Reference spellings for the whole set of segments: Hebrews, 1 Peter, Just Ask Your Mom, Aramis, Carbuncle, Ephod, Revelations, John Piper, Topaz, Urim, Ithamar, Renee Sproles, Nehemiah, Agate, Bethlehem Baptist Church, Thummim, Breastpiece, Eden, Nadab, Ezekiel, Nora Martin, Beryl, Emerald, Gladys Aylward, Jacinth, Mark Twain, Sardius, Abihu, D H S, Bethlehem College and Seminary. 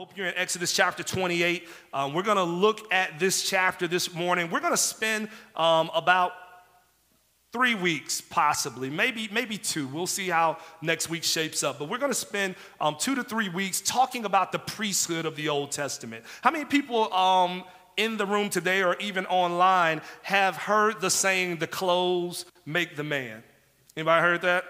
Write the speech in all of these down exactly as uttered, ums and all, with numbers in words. Hope you're in Exodus chapter twenty-eight. Um, we're going to look at this chapter this morning. We're going to spend um, about three weeks, possibly, maybe maybe two. We'll see how next week shapes up. But we're going to spend um, two to three weeks talking about the priesthood of the Old Testament. How many people um, in the room today or even online have heard the saying, the clothes make the man? Anybody heard that?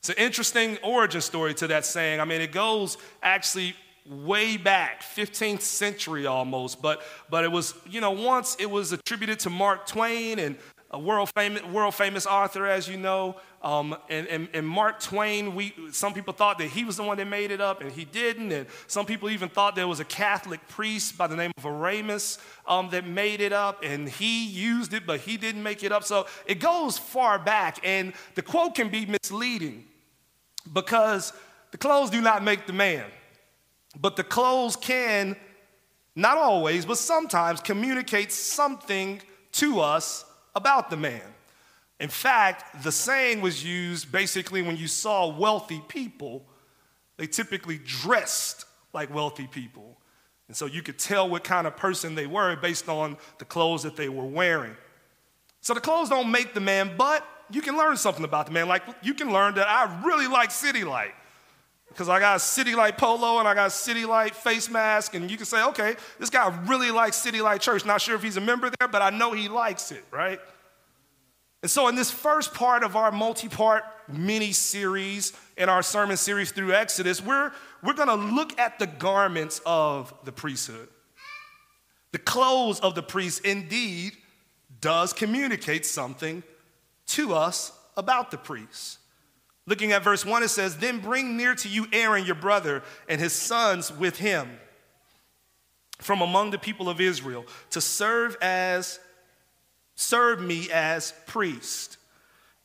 It's an interesting origin story to that saying. I mean, it goes actually way back, fifteenth century almost, but but it was, you know, once it was attributed to Mark Twain, and a world famous world famous author, as you know. Um, and, and, and Mark Twain, we some people thought that he was the one that made it up, and he didn't. And some people even thought there was a Catholic priest by the name of Aramis um, that made it up, and he used it, but he didn't make it up. So it goes far back, and the quote can be misleading, because the clothes do not make the man, but the clothes can, not always, but sometimes communicate something to us about the man. In fact, the saying was used basically when you saw wealthy people, they typically dressed like wealthy people. And so you could tell what kind of person they were based on the clothes that they were wearing. So the clothes don't make the man, but you can learn something about the man. Like, you can learn that I really like City Light, because I got a City Light polo and I got a City Light face mask. And you can say, okay, this guy really likes City Light Church. Not sure if he's a member there, but I know he likes it, right? And so in this first part of our multi-part mini-series, in our sermon series through Exodus, we're, we're going to look at the garments of the priesthood. The clothes of the priest indeed does communicate something to us about the priest. Looking at verse one, it says, "Then bring near to you Aaron, your brother, and his sons with him from among the people of Israel to serve as serve me as priest.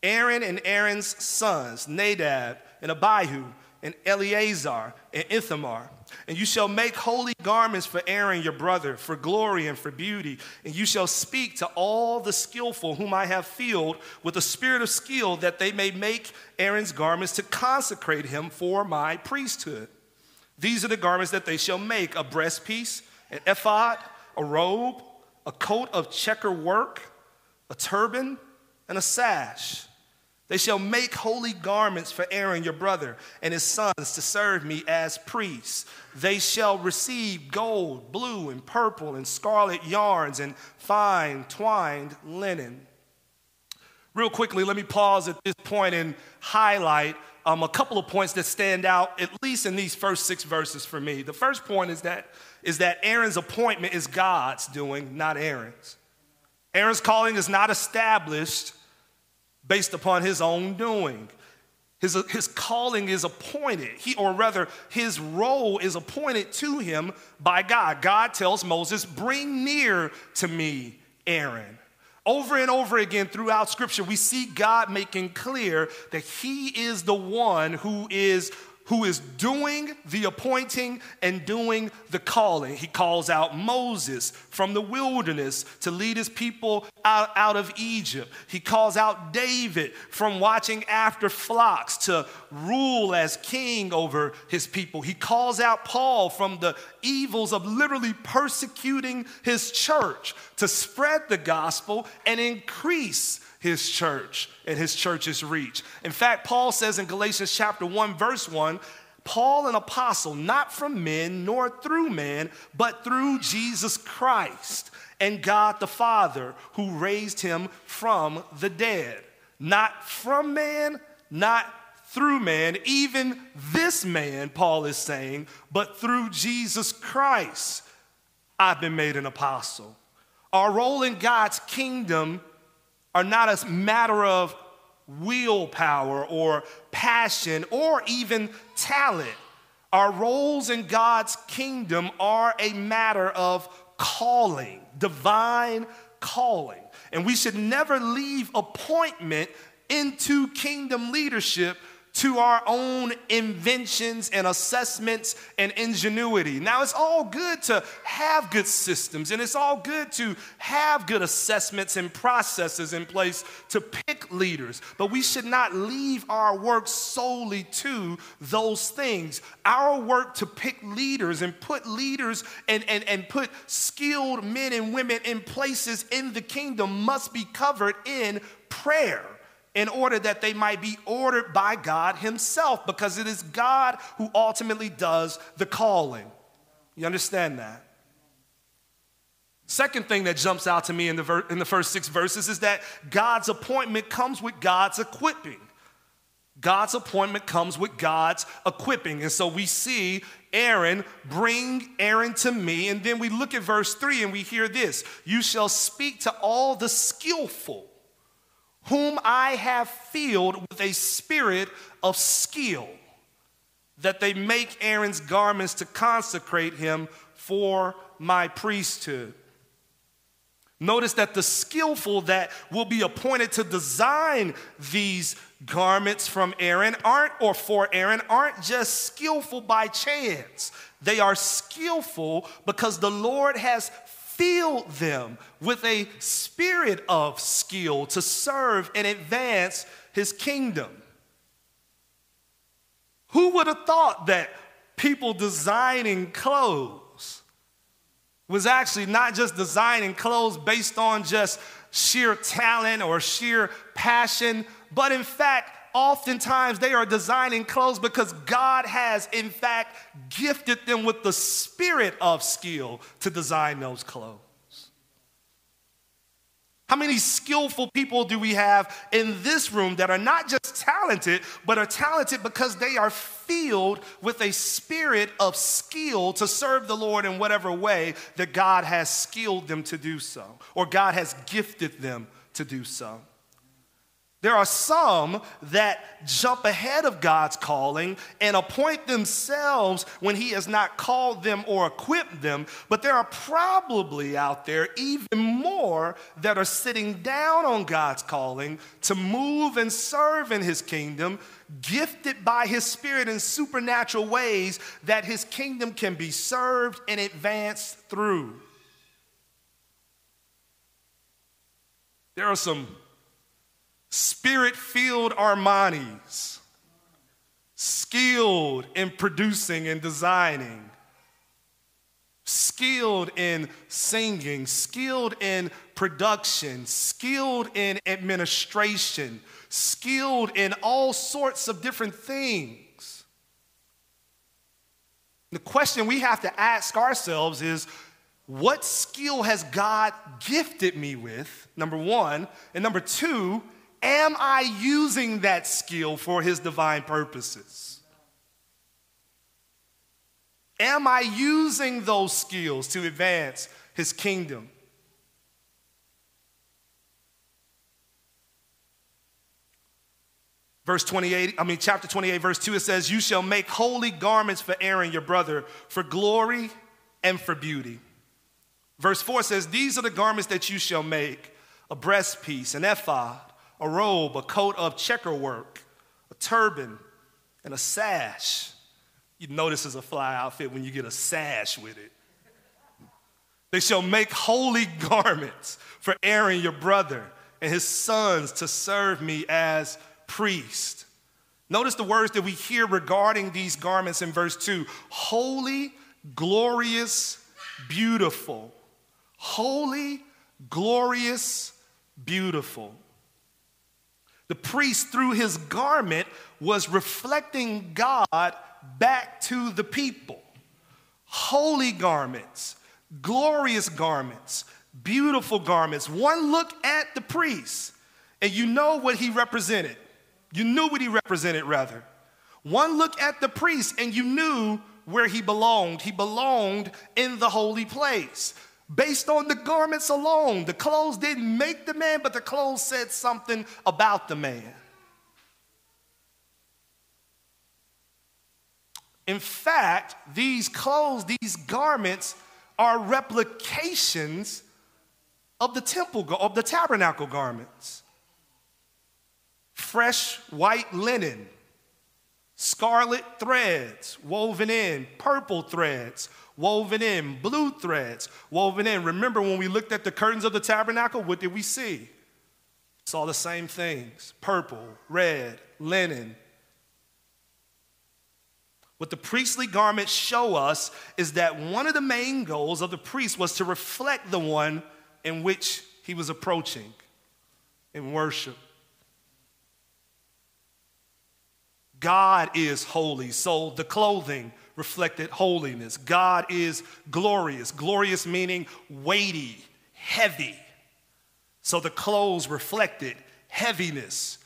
Aaron and Aaron's sons, Nadab and Abihu and Eleazar and Ithamar. And you shall make holy garments for Aaron, your brother, for glory and for beauty. And you shall speak to all the skillful whom I have filled with the spirit of skill, that they may make Aaron's garments to consecrate him for my priesthood. These are the garments that they shall make: a breastpiece, an ephod, a robe, a coat of checker work, a turban, and a sash. They shall make holy garments for Aaron, your brother, and his sons to serve me as priests. They shall receive gold, blue, and purple, and scarlet yarns, and fine twined linen." Real quickly, let me pause at this point and highlight um, a couple of points that stand out, at least in these first six verses for me. The first point is that, is that Aaron's appointment is God's doing, not Aaron's. Aaron's calling is not established based upon his own doing. His, his calling is appointed. He, or rather, his role is appointed to him by God. God tells Moses, "Bring near to me, Aaron." Over and over again throughout Scripture, we see God making clear that he is the one who is who is doing the appointing and doing the calling. He calls out Moses from the wilderness to lead his people out, out of Egypt. He calls out David from watching after flocks to rule as king over his people. He calls out Paul from the evils of literally persecuting his church to spread the gospel and increase his church and his church's reach. In fact, Paul says in Galatians chapter one, verse one, "Paul, an apostle, not from men nor through man, but through Jesus Christ and God the Father, who raised him from the dead. Not from man, not through man, even this man," Paul is saying, "but through Jesus Christ, I've been made an apostle." Our role in God's kingdom are not a matter of willpower or passion or even talent. Our roles in God's kingdom are a matter of calling, divine calling. And we should never leave appointment into kingdom leadership to our own inventions and assessments and ingenuity. Now, it's all good to have good systems, and it's all good to have good assessments and processes in place to pick leaders, but we should not leave our work solely to those things. Our work to pick leaders and put leaders and, and, and put skilled men and women in places in the kingdom must be covered in prayer, in order that they might be ordered by God himself, because it is God who ultimately does the calling. You understand that? Second thing that jumps out to me in the, ver- in the first six verses is that God's appointment comes with God's equipping. God's appointment comes with God's equipping. And so we see Aaron, bring Aaron to me. And then we look at verse three and we hear this: you shall speak to all the skillful, whom I have filled with a spirit of skill, that they make Aaron's garments to consecrate him for my priesthood. Notice that the skillful that will be appointed to design these garments from Aaron aren't, or for Aaron, aren't just skillful by chance. They are skillful because the Lord has fill them with a spirit of skill to serve and advance his kingdom. Who would have thought that people designing clothes was actually not just designing clothes based on just sheer talent or sheer passion, but in fact, oftentimes they are designing clothes because God has, in fact, gifted them with the spirit of skill to design those clothes. How many skillful people do we have in this room that are not just talented, but are talented because they are filled with a spirit of skill to serve the Lord in whatever way that God has skilled them to do so, or God has gifted them to do so? There are some that jump ahead of God's calling and appoint themselves when he has not called them or equipped them, but there are probably out there even more that are sitting down on God's calling to move and serve in his kingdom, gifted by his spirit in supernatural ways that his kingdom can be served and advanced through. There are some spirit-filled Armanis, skilled in producing and designing, skilled in singing, skilled in production, skilled in administration, skilled in all sorts of different things. The question we have to ask ourselves is, what skill has God gifted me with, number one? And number two, am I using that skill for his divine purposes? Am I using those skills to advance his kingdom? Verse twenty-eight, I mean, chapter twenty-eight, verse two, it says, you shall make holy garments for Aaron, your brother, for glory and for beauty. Verse four says, these are the garments that you shall make: a breastpiece, an ephod, a robe, a coat of checkerwork, a turban, and a sash. You know this is a fly outfit when you get a sash with it. They shall make holy garments for Aaron your brother and his sons to serve me as priests. Notice the words that we hear regarding these garments in verse two: holy, glorious, beautiful. Holy, glorious, beautiful. The priest, through his garment, was reflecting God back to the people. Holy garments, glorious garments, beautiful garments. One look at the priest, and you know what he represented. You knew what he represented, rather. One look at the priest, and you knew where he belonged. He belonged in the holy place. Based on the garments alone, the clothes didn't make the man, but the clothes said something about the man. In fact, these clothes, these garments, are replications of the temple, of the tabernacle garments. Fresh white linen, scarlet threads woven in, purple threads woven in, blue threads woven in. Remember when we looked at the curtains of the tabernacle, what did we see? It's all the same things, purple, red, linen. What the priestly garments show us is that one of the main goals of the priest was to reflect the one in which he was approaching in worship. God is holy, so the clothing reflected holiness. God is glorious, glorious meaning weighty, heavy. So the clothes reflected heaviness,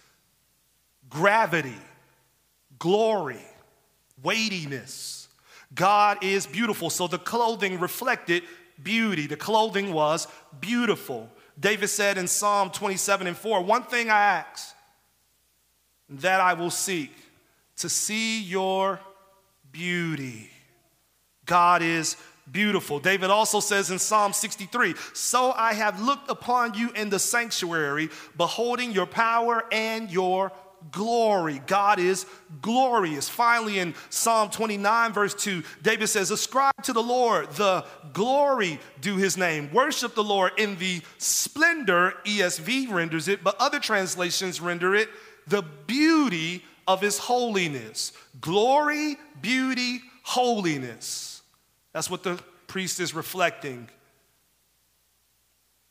gravity, glory, weightiness. God is beautiful, so the clothing reflected beauty. The clothing was beautiful. David said in Psalm twenty-seven and four, one thing I ask, that I will seek, to see your beauty. God is beautiful. David also says in Psalm sixty-three, so I have looked upon you in the sanctuary, beholding your power and your glory. God is glorious. Finally, in Psalm twenty-nine, verse two, David says, ascribe to the Lord the glory due his name. Worship the Lord in the splendor, E S V renders it, but other translations render it the beauty of his holiness. Glory, beauty, holiness. That's what the priest is reflecting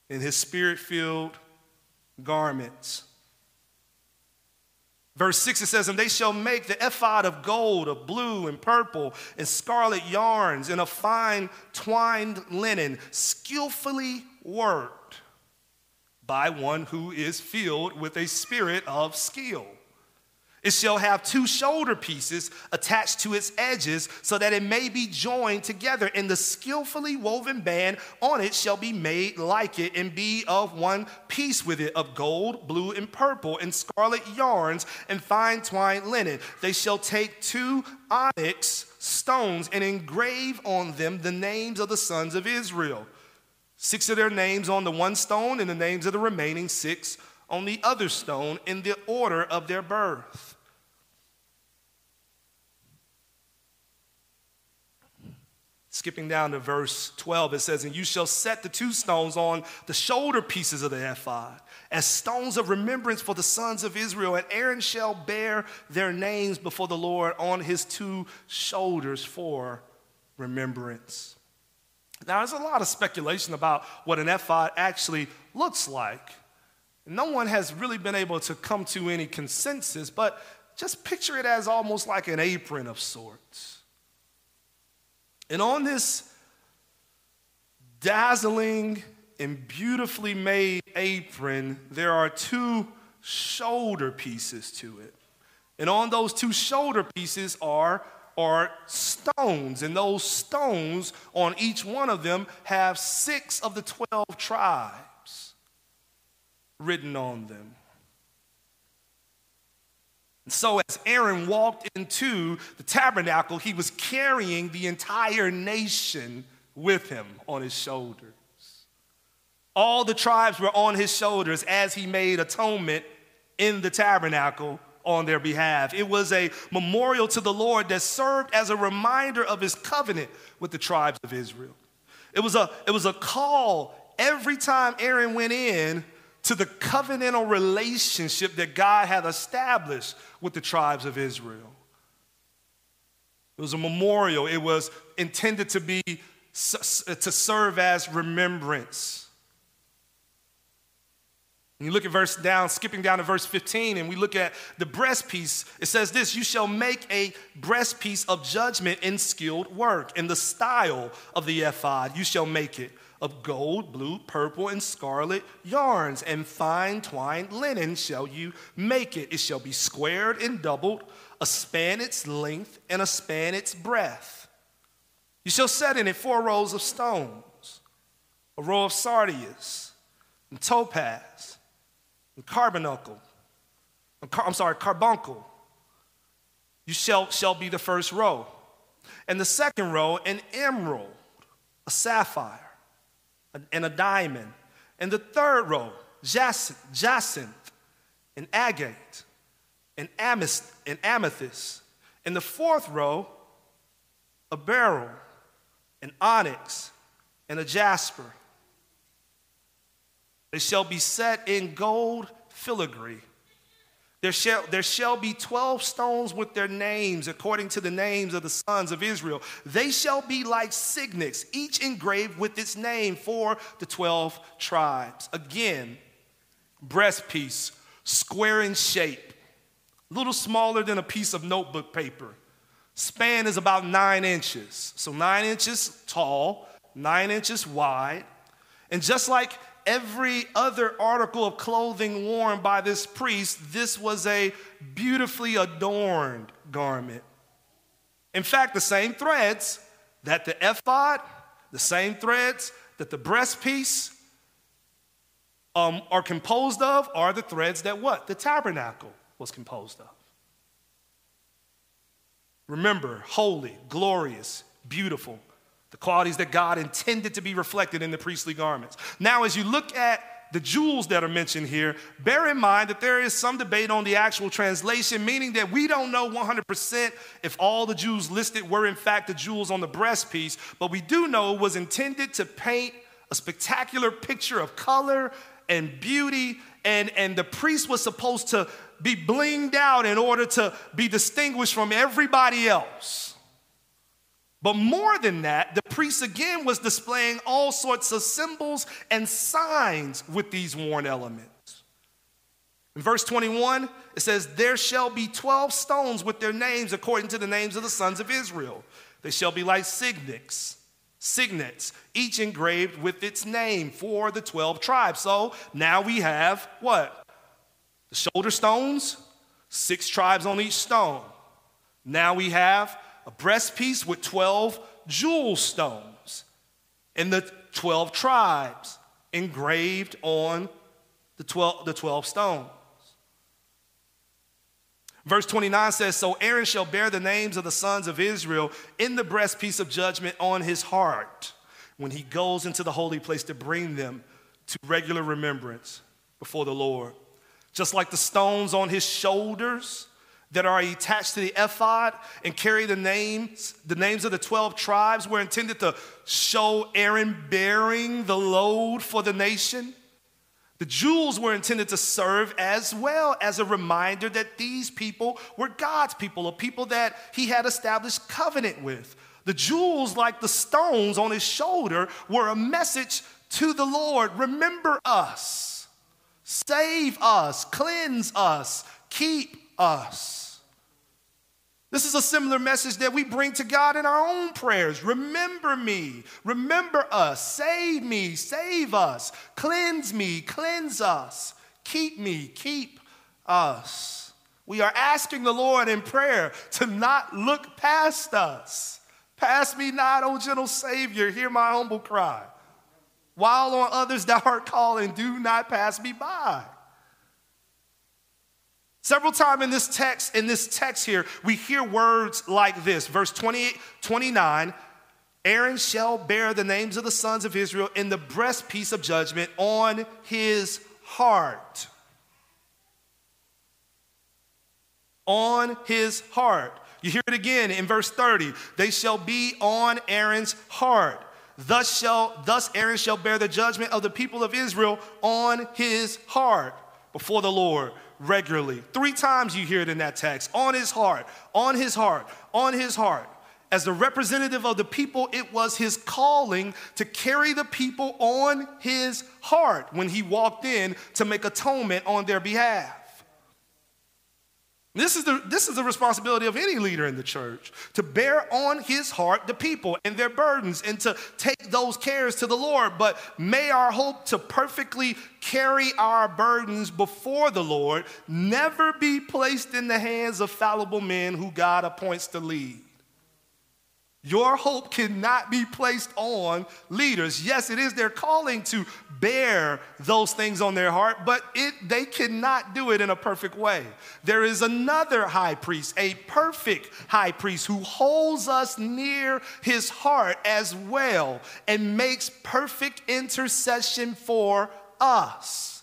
in his spirit-filled garments. Verse six, it says, and they shall make the ephod of gold, of blue and purple and scarlet yarns and of fine twined linen, skillfully worked by one who is filled with a spirit of skill. It shall have two shoulder pieces attached to its edges so that it may be joined together, and the skillfully woven band on it shall be made like it and be of one piece with it, of gold, blue, and purple, and scarlet yarns, and fine twined linen. They shall take two onyx stones and engrave on them the names of the sons of Israel, six of their names on the one stone and the names of the remaining six on the other stone, in the order of their birth. Skipping down to verse twelve, it says, and you shall set the two stones on the shoulder pieces of the ephod as stones of remembrance for the sons of Israel, and Aaron shall bear their names before the Lord on his two shoulders for remembrance. Now, there's a lot of speculation about what an ephod actually looks like. No one has really been able to come to any consensus, but just picture it as almost like an apron of sorts. And on this dazzling and beautifully made apron, there are two shoulder pieces to it. And on those two shoulder pieces are, are stones, and those stones on each one of them have six of the twelve tribes written on them. And so as Aaron walked into the tabernacle, he was carrying the entire nation with him on his shoulders. All the tribes were on his shoulders as he made atonement in the tabernacle on their behalf. It was a memorial to the Lord that served as a reminder of his covenant with the tribes of Israel. It was a, it was a call every time Aaron went in to the covenantal relationship that God had established with the tribes of Israel. It was a memorial. It was intended to be, to serve as remembrance. And you look at verse down, skipping down to verse fifteen, and we look at the breastpiece. It says this, you shall make a breastpiece of judgment in skilled work. In the style of the ephod, you shall make it of gold, blue, purple, and scarlet yarns, and fine twined linen shall you make it. It shall be squared and doubled, a span its length, and a span its breadth. You shall set in it four rows of stones, a row of sardius, and topaz, and carbuncle. I'm sorry, carbuncle. You shall, shall be the first row. And the second row, an emerald, a sapphire, and a diamond. And the third row, jacinth, jacinth and agate, and amethyst, In the fourth row, a beryl, an onyx, and a jasper. They shall be set in gold filigree. There shall, there shall be twelve stones with their names, according to the names of the sons of Israel. They shall be like signets, each engraved with its name for the twelve tribes. Again, breastpiece, square in shape, a little smaller than a piece of notebook paper. Span is about nine inches. So nine inches tall, nine inches wide. And just like every other article of clothing worn by this priest, this was a beautifully adorned garment. In fact, the same threads that the ephod, the same threads that the breastpiece um, are composed of are the threads that what? The tabernacle was composed of. Remember, holy, glorious, beautiful. The qualities that God intended to be reflected in the priestly garments. Now, as you look at the jewels that are mentioned here, bear in mind that there is some debate on the actual translation, meaning that we don't know one hundred percent if all the jewels listed were in fact the jewels on the breastpiece, but we do know it was intended to paint a spectacular picture of color and beauty, and, and the priest was supposed to be blinged out in order to be distinguished from everybody else. But more than that, the priest again was displaying all sorts of symbols and signs with these worn elements. In verse twenty-one, it says, there shall be twelve stones with their names according to the names of the sons of Israel. They shall be like signets, signets, each engraved with its name for the twelve tribes. So now we have what? The shoulder stones, six tribes on each stone. Now we have a breastpiece with twelve jewel stones and the twelve tribes engraved on the twelve, the twelve stones. Verse twenty-nine says, so Aaron shall bear the names of the sons of Israel in the breastpiece of judgment on his heart when he goes into the holy place to bring them to regular remembrance before the Lord. Just like the stones on his shoulders that are attached to the ephod and carry the names, the names of the twelve tribes were intended to show Aaron bearing the load for the nation. The jewels were intended to serve as well as a reminder that these people were God's people, a people that he had established covenant with. The jewels, like the stones on his shoulder, were a message to the Lord. Remember us, save us, cleanse us, keep us. This is a similar message that we bring to God in our own prayers. Remember me, remember us, save me, save us, cleanse me, cleanse us, keep me, keep us. We are asking the Lord in prayer to not look past us. Pass me not, O gentle Savior, hear my humble cry. While on others thou art calling, do not pass me by. Several times in this text, in this text here, we hear words like this. Verse twenty-eight, twenty-nine, Aaron shall bear the names of the sons of Israel in the breastpiece of judgment on his heart. On his heart. You hear it again in verse thirty. They shall be on Aaron's heart. Thus shall, thus Aaron shall bear the judgment of the people of Israel on his heart before the Lord. Regularly. Three times you hear it in that text. On his heart, on his heart, on his heart. As the representative of the people, it was his calling to carry the people on his heart when he walked in to make atonement on their behalf. This is the, this is the responsibility of any leader in the church, to bear on his heart the people and their burdens and to take those cares to the Lord. But may our hope to perfectly carry our burdens before the Lord never be placed in the hands of fallible men who God appoints to lead. Your hope cannot be placed on leaders. Yes, it is their calling to bear those things on their heart, but it, they cannot do it in a perfect way. There is another high priest, a perfect high priest who holds us near his heart as well and makes perfect intercession for us.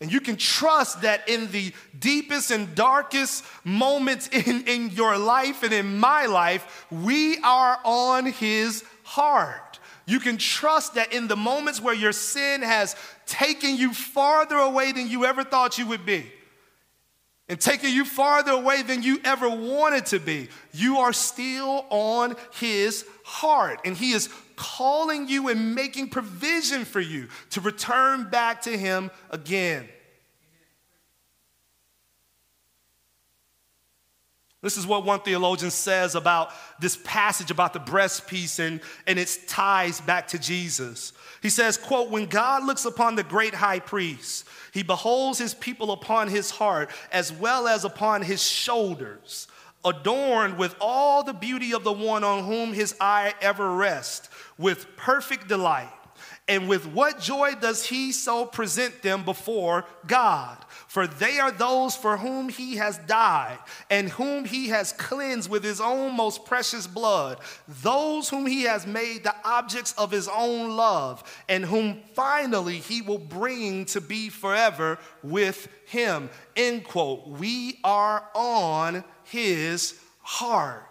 And you can trust that in the deepest and darkest moments in, in your life and in my life, we are on his heart. You can trust that in the moments where your sin has taken you farther away than you ever thought you would be, and taking you farther away than you ever wanted to be, you are still on his heart. And he is calling you and making provision for you to return back to him again. This is what one theologian says about this passage about the breastpiece and, and its ties back to Jesus. He says, quote, "When God looks upon the great high priest, he beholds his people upon his heart as well as upon his shoulders, adorned with all the beauty of the one on whom his eye ever rests, with perfect delight. And with what joy does he so present them before God? For they are those for whom he has died and whom he has cleansed with his own most precious blood, those whom he has made the objects of his own love, and whom finally he will bring to be forever with him." End quote. We are on his heart.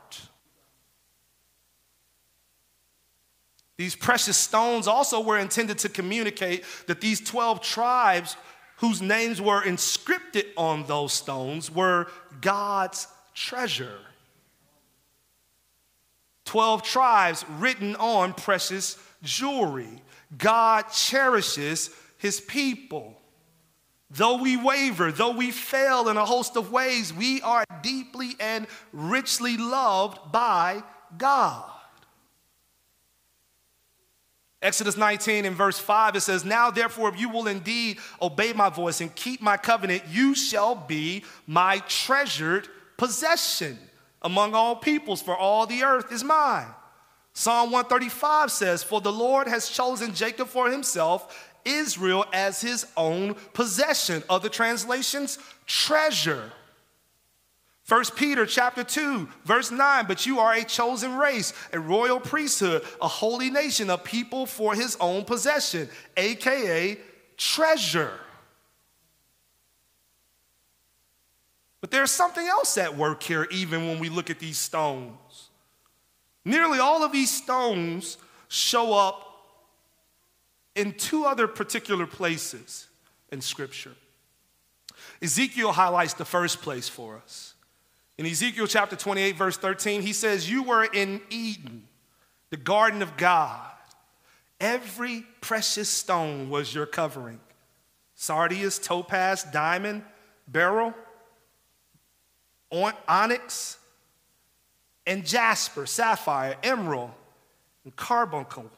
These precious stones also were intended to communicate that these twelve tribes whose names were inscripted on those stones were God's treasure. twelve tribes written on precious jewelry. God cherishes his people. Though we waver, though we fail in a host of ways, we are deeply and richly loved by God. Exodus nineteen and verse five, it says, "Now therefore, if you will indeed obey my voice and keep my covenant, you shall be my treasured possession among all peoples, for all the earth is mine." Psalm one thirty-five says, "For the Lord has chosen Jacob for himself, Israel as his own possession." Other translations, treasure. First Peter chapter two, verse nine, "But you are a chosen race, a royal priesthood, a holy nation, a people for his own possession," a k a treasure. But there's something else at work here, even when we look at these stones. Nearly all of these stones show up in two other particular places in Scripture. Ezekiel highlights the first place for us. In Ezekiel chapter twenty-eight, verse thirteen, he says, "You were in Eden, the garden of God. Every precious stone was your covering. Sardius, topaz, diamond, beryl, onyx, and jasper, sapphire, emerald, and carbuncle.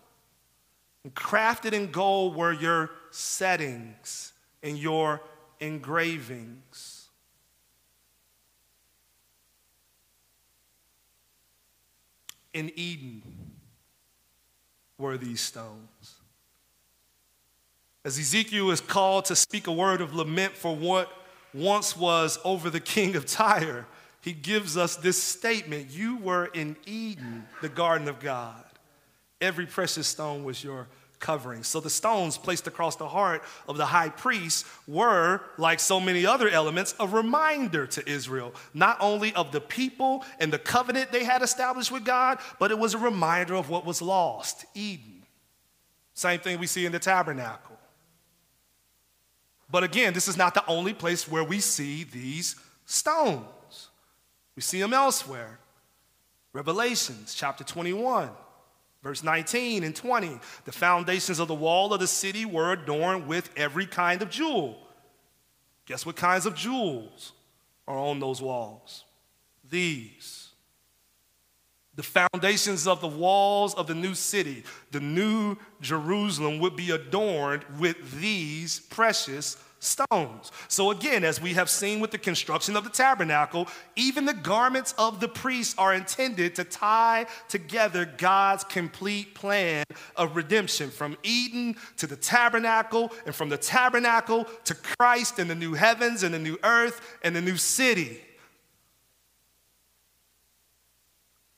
And crafted in gold were your settings and your engravings." In Eden were these stones. As Ezekiel is called to speak a word of lament for what once was over the king of Tyre, he gives us this statement: "You were in Eden, the garden of God. Every precious stone was your covering." So the stones placed across the heart of the high priest were, like so many other elements, a reminder to Israel, not only of the people and the covenant they had established with God, but it was a reminder of what was lost, Eden. Same thing we see in the tabernacle. But again, this is not the only place where we see these stones. We see them elsewhere. Revelations chapter twenty-one. Verse nineteen and twenty, "The foundations of the wall of the city were adorned with every kind of jewel." Guess what kinds of jewels are on those walls? These. "The foundations of the walls of the new city, the new Jerusalem, would be adorned with these precious stones." So again, as we have seen with the construction of the tabernacle, even the garments of the priests are intended to tie together God's complete plan of redemption, from Eden to the tabernacle, and from the tabernacle to Christ and the new heavens and the new earth and the new city.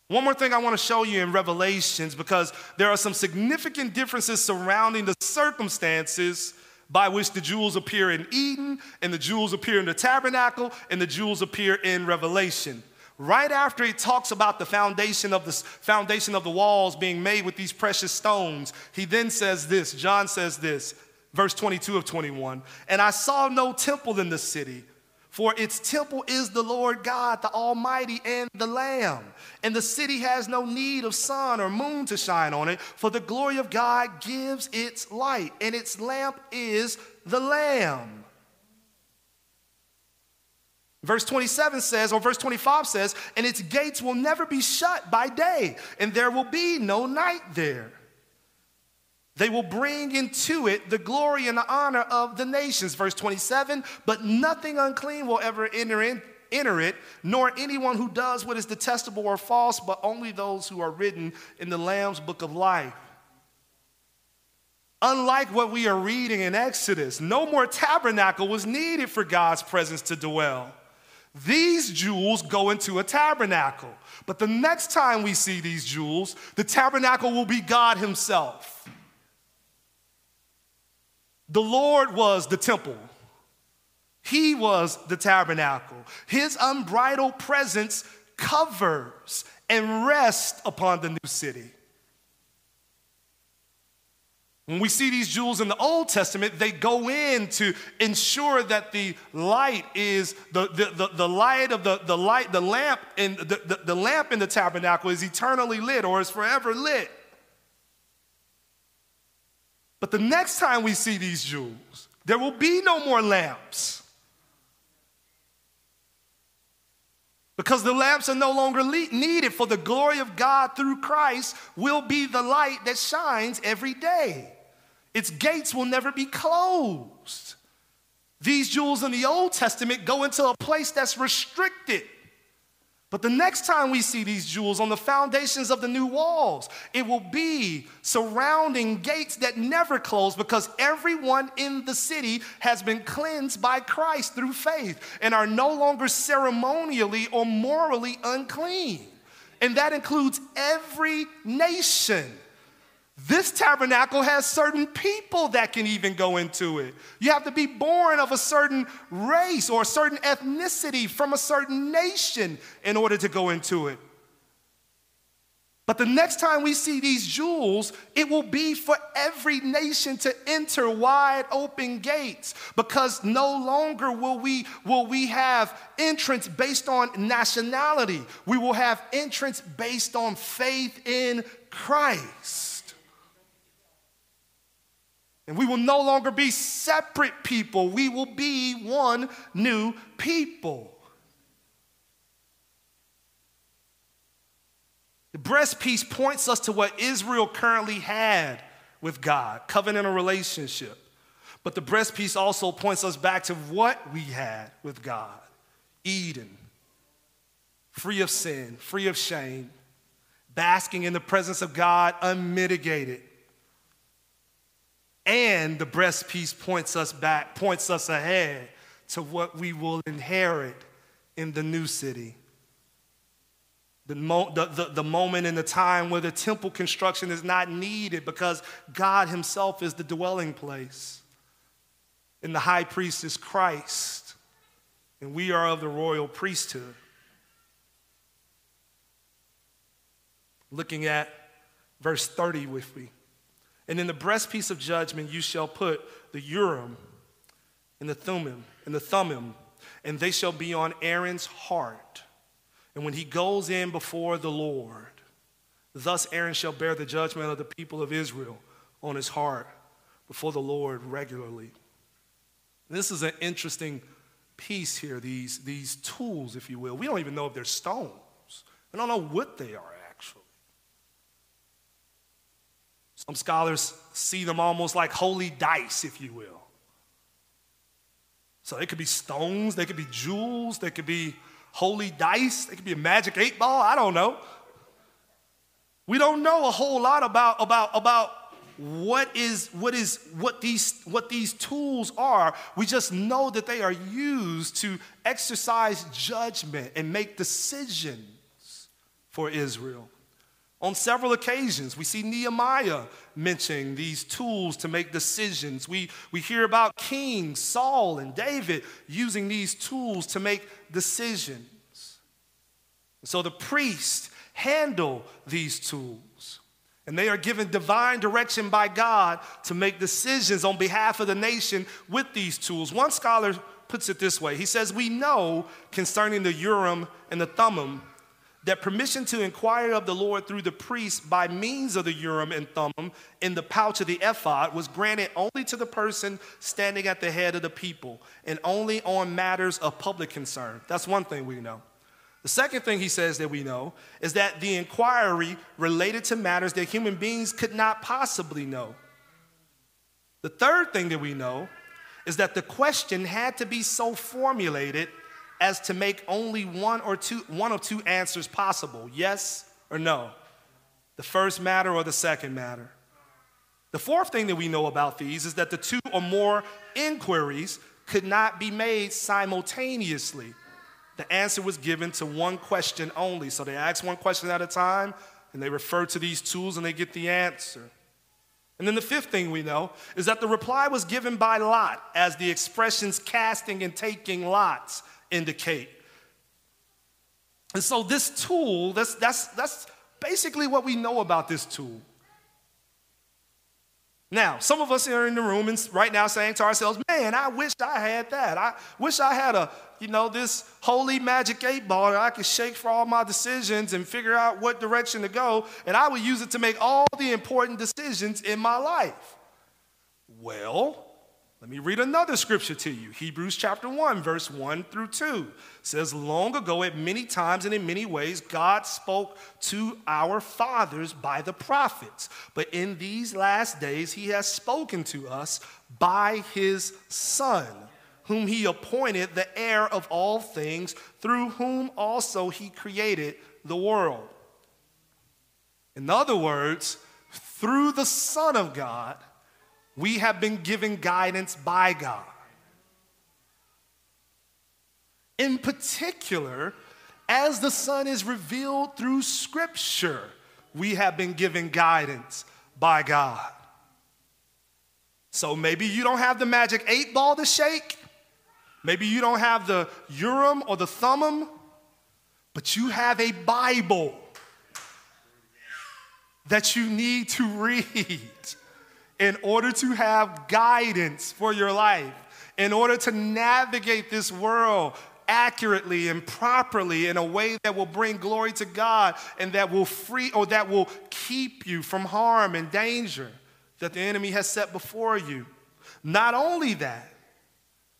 One more thing I want to show you in Revelations, because there are some significant differences surrounding the circumstances by which the jewels appear in Eden, and the jewels appear in the tabernacle, and the jewels appear in Revelation. Right after he talks about the foundation of the foundation of the walls being made with these precious stones, he then says this, John says this, verse twenty-two of twenty-one, and I saw no temple in the city, for its temple is the Lord God, the Almighty, and the Lamb. And the city has no need of sun or moon to shine on it, for the glory of God gives its light, and its lamp is the Lamb. Verse twenty-seven says, or verse twenty-five says, and its gates will never be shut by day, and there will be no night there. They will bring into it the glory and the honor of the nations. Verse twenty-seven, but nothing unclean will ever enter, in, enter it, nor anyone who does what is detestable or false, but only those who are written in the Lamb's book of life. Unlike what we are reading in Exodus, no more tabernacle was needed for God's presence to dwell. These jewels go into a tabernacle. But the next time we see these jewels, the tabernacle will be God himself. The Lord was the temple. He was the tabernacle. His unbridled presence covers and rests upon the new city. When we see these jewels in the Old Testament, they go in to ensure that the light is the, the, the, the light of the, the light, the lamp in the, the, the lamp in the tabernacle is eternally lit or is forever lit. But the next time we see these jewels, there will be no more lamps. Because the lamps are no longer needed, for the glory of God through Christ will be the light that shines every day. Its gates will never be closed. These jewels in the Old Testament go into a place that's restricted. But the next time we see these jewels on the foundations of the new walls, it will be surrounding gates that never close, because everyone in the city has been cleansed by Christ through faith and are no longer ceremonially or morally unclean. And that includes every nation. This tabernacle has certain people that can even go into it. You have to be born of a certain race or a certain ethnicity from a certain nation in order to go into it. But the next time we see these jewels, it will be for every nation to enter wide open gates, because no longer will we, will we have entrance based on nationality. We will have entrance based on faith in Christ. And we will no longer be separate people. We will be one new people. The breastpiece points us to what Israel currently had with God, covenantal relationship. But the breastpiece also points us back to what we had with God, Eden, free of sin, free of shame, basking in the presence of God, unmitigated. And the breastpiece points us back, points us ahead to what we will inherit in the new city. The, mo- the, the, the moment in the time where the temple construction is not needed, because God himself is the dwelling place. And the high priest is Christ. And we are of the royal priesthood. Looking at verse thirty with me. And in the breastpiece of judgment you shall put the Urim and the Thummim, and the Thummim, and they shall be on Aaron's heart. And when he goes in before the Lord, thus Aaron shall bear the judgment of the people of Israel on his heart before the Lord regularly. This is an interesting piece here, these, these tools, if you will. We don't even know if they're stones. We don't know what they are. Some scholars see them almost like holy dice, if you will. So they could be stones, they could be jewels, they could be holy dice, they could be a magic eight ball, I don't know. We don't know a whole lot about, about, about what is what is what these what these tools are. We just know that they are used to exercise judgment and make decisions for Israel. On several occasions, we see Nehemiah mentioning these tools to make decisions. We, we hear about kings, Saul and David, using these tools to make decisions. So the priests handle these tools, and they are given divine direction by God to make decisions on behalf of the nation with these tools. One scholar puts it this way. He says, we know concerning the Urim and the Thummim that permission to inquire of the Lord through the priest by means of the Urim and Thummim in the pouch of the Ephod was granted only to the person standing at the head of the people and only on matters of public concern. That's one thing we know. The second thing he says that we know is that the inquiry related to matters that human beings could not possibly know. The third thing that we know is that the question had to be so formulated as to make only one or two, one of two answers possible, yes or no, the first matter or the second matter. The fourth thing that we know about these is that the two or more inquiries could not be made simultaneously. The answer was given to one question only. So they ask one question at a time, and they refer to these tools, and they get the answer. And then the fifth thing we know is that the reply was given by lot, as the expressions casting and taking lots indicate. And so this tool, that's, that's, that's basically what we know about this tool. Now, some of us are in the room and right now saying to ourselves, man, I wish I had that. I wish I had a, you know, this holy magic eight ball that I could shake for all my decisions and figure out what direction to go, and I would use it to make all the important decisions in my life. Well, let me read another scripture to you. Hebrews chapter one, verse one through two. It says, long ago at many times and in many ways, God spoke to our fathers by the prophets. But in these last days, he has spoken to us by his Son, whom he appointed the heir of all things, through whom also he created the world. In other words, through the Son of God, we have been given guidance by God. In particular, as the Son is revealed through Scripture, we have been given guidance by God. So maybe you don't have the magic eight ball to shake. Maybe you don't have the Urim or the Thummim, but you have a Bible that you need to read in order to have guidance for your life, in order to navigate this world accurately and properly in a way that will bring glory to God and that will free or that will keep you from harm and danger that the enemy has set before you. Not only that,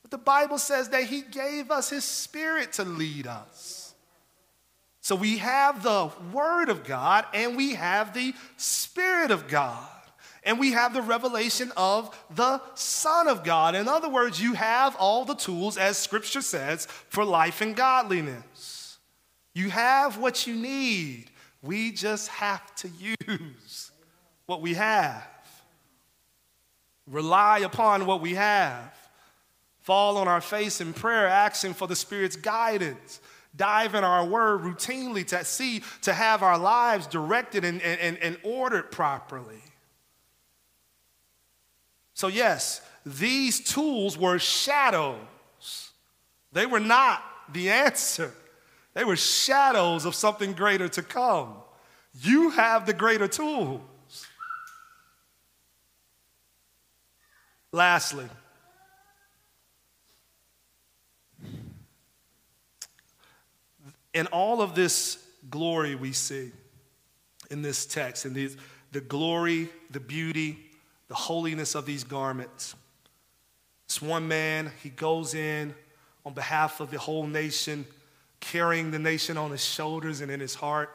but the Bible says that he gave us his Spirit to lead us. So we have the Word of God and we have the Spirit of God. And we have the revelation of the Son of God. In other words, you have all the tools, as Scripture says, for life and godliness. You have what you need. We just have to use what we have. Rely upon what we have. Fall on our face in prayer, asking for the Spirit's guidance. Dive in our word routinely to see, to have our lives directed and, and, and ordered properly. So yes, these tools were shadows. They were not the answer. They were shadows of something greater to come. You have the greater tools. Lastly, in all of this glory we see in this text, in these, the glory, the beauty, the holiness of these garments. This one man, he goes in on behalf of the whole nation, carrying the nation on his shoulders and in his heart.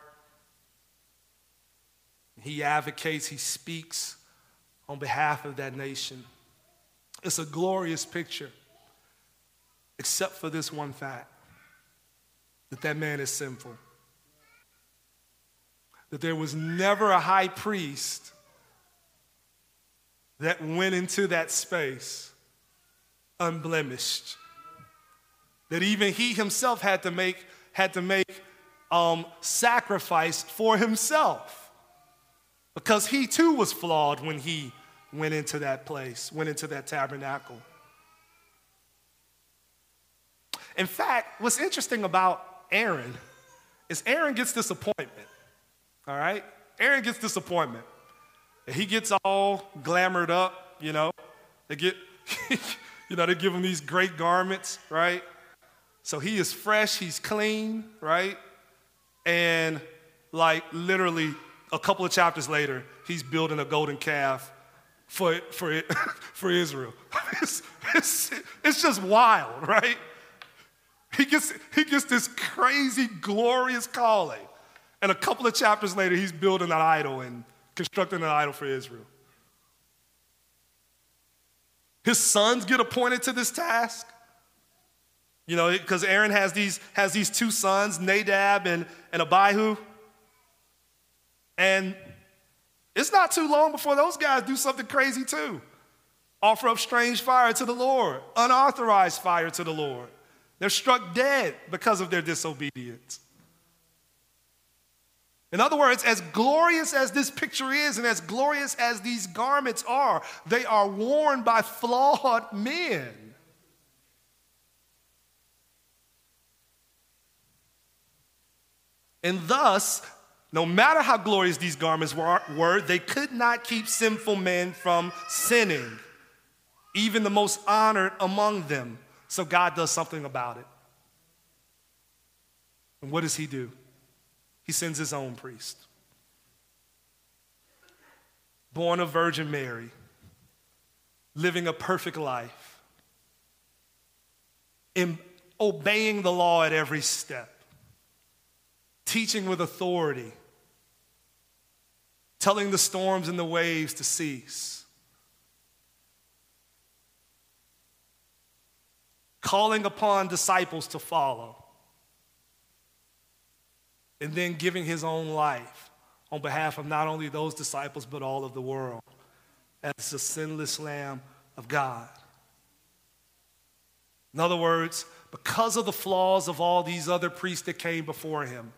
He advocates, he speaks on behalf of that nation. It's a glorious picture, except for this one fact, that that man is sinful. That there was never a high priest that went into that space unblemished. That even he himself had to make, had to make um, sacrifice for himself. Because he too was flawed when he went into that place, went into that tabernacle. In fact, what's interesting about Aaron is Aaron gets this appointment, all right? Aaron gets this appointment. He gets all glamored up, you know. They get, you know, they give him these great garments, right? So he is fresh, he's clean, right? And like literally a couple of chapters later, he's building a golden calf for for it, for Israel. It's, it's, it's just wild, right? He gets, he gets this crazy, glorious calling. And a couple of chapters later, he's building an idol and constructing an idol for Israel. His sons get appointed to this task. You know, because Aaron has these, has these two sons, Nadab and, and Abihu. And it's not too long before those guys do something crazy too. Offer up strange fire to the Lord, unauthorized fire to the Lord. They're struck dead because of their disobedience. In other words, as glorious as this picture is and as glorious as these garments are, they are worn by flawed men. And thus, no matter how glorious these garments were, they could not keep sinful men from sinning, even the most honored among them. So God does something about it. And what does he do? He sends his own priest. Born of Virgin Mary, living a perfect life, obeying the law at every step, teaching with authority, telling the storms and the waves to cease, calling upon disciples to follow, and then giving his own life on behalf of not only those disciples but all of the world as the sinless Lamb of God. In other words, because of the flaws of all these other priests that came before him,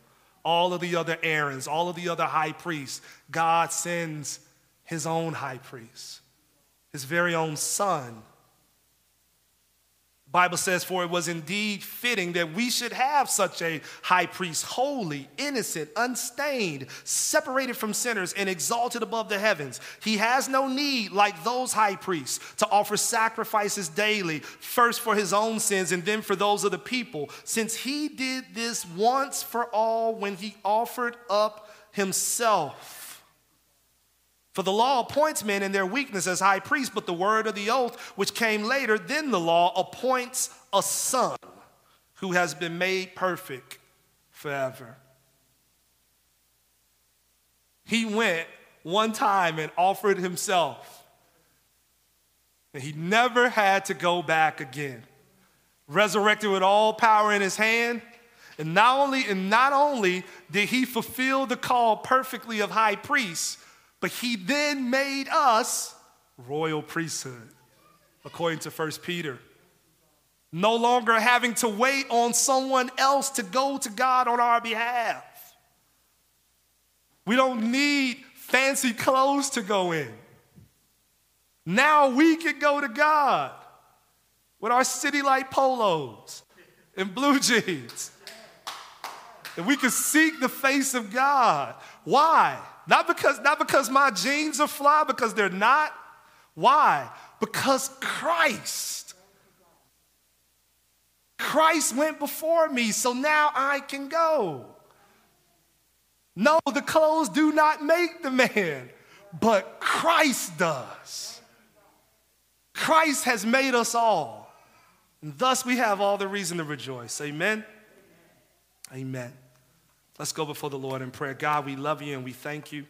all of the other Aarons, all of the other high priests, God sends his own high priest, his very own son. The Bible says, for it was indeed fitting that we should have such a high priest, holy, innocent, unstained, separated from sinners, and exalted above the heavens. He has no need, like those high priests, to offer sacrifices daily, first for his own sins and then for those of the people, since he did this once for all when he offered up himself. For the law appoints men in their weakness as high priests, but the word of the oath, which came later than the law, appoints a son who has been made perfect forever. He went one time and offered himself, and he never had to go back again. Resurrected with all power in his hand. And not only, and not only did he fulfill the call perfectly of high priests, but he then made us royal priesthood, according to First Peter. No longer having to wait on someone else to go to God on our behalf. We don't need fancy clothes to go in. Now we can go to God with our City Light polos and blue jeans. And we can seek the face of God. Why? Not because, not because my jeans are fly, because they're not. Why? Because Christ. Christ went before me, so now I can go. No, the clothes do not make the man, but Christ does. Christ has made us all. And thus we have all the reason to rejoice. Amen? Amen. Let's go before the Lord in prayer. God, we love you and we thank you.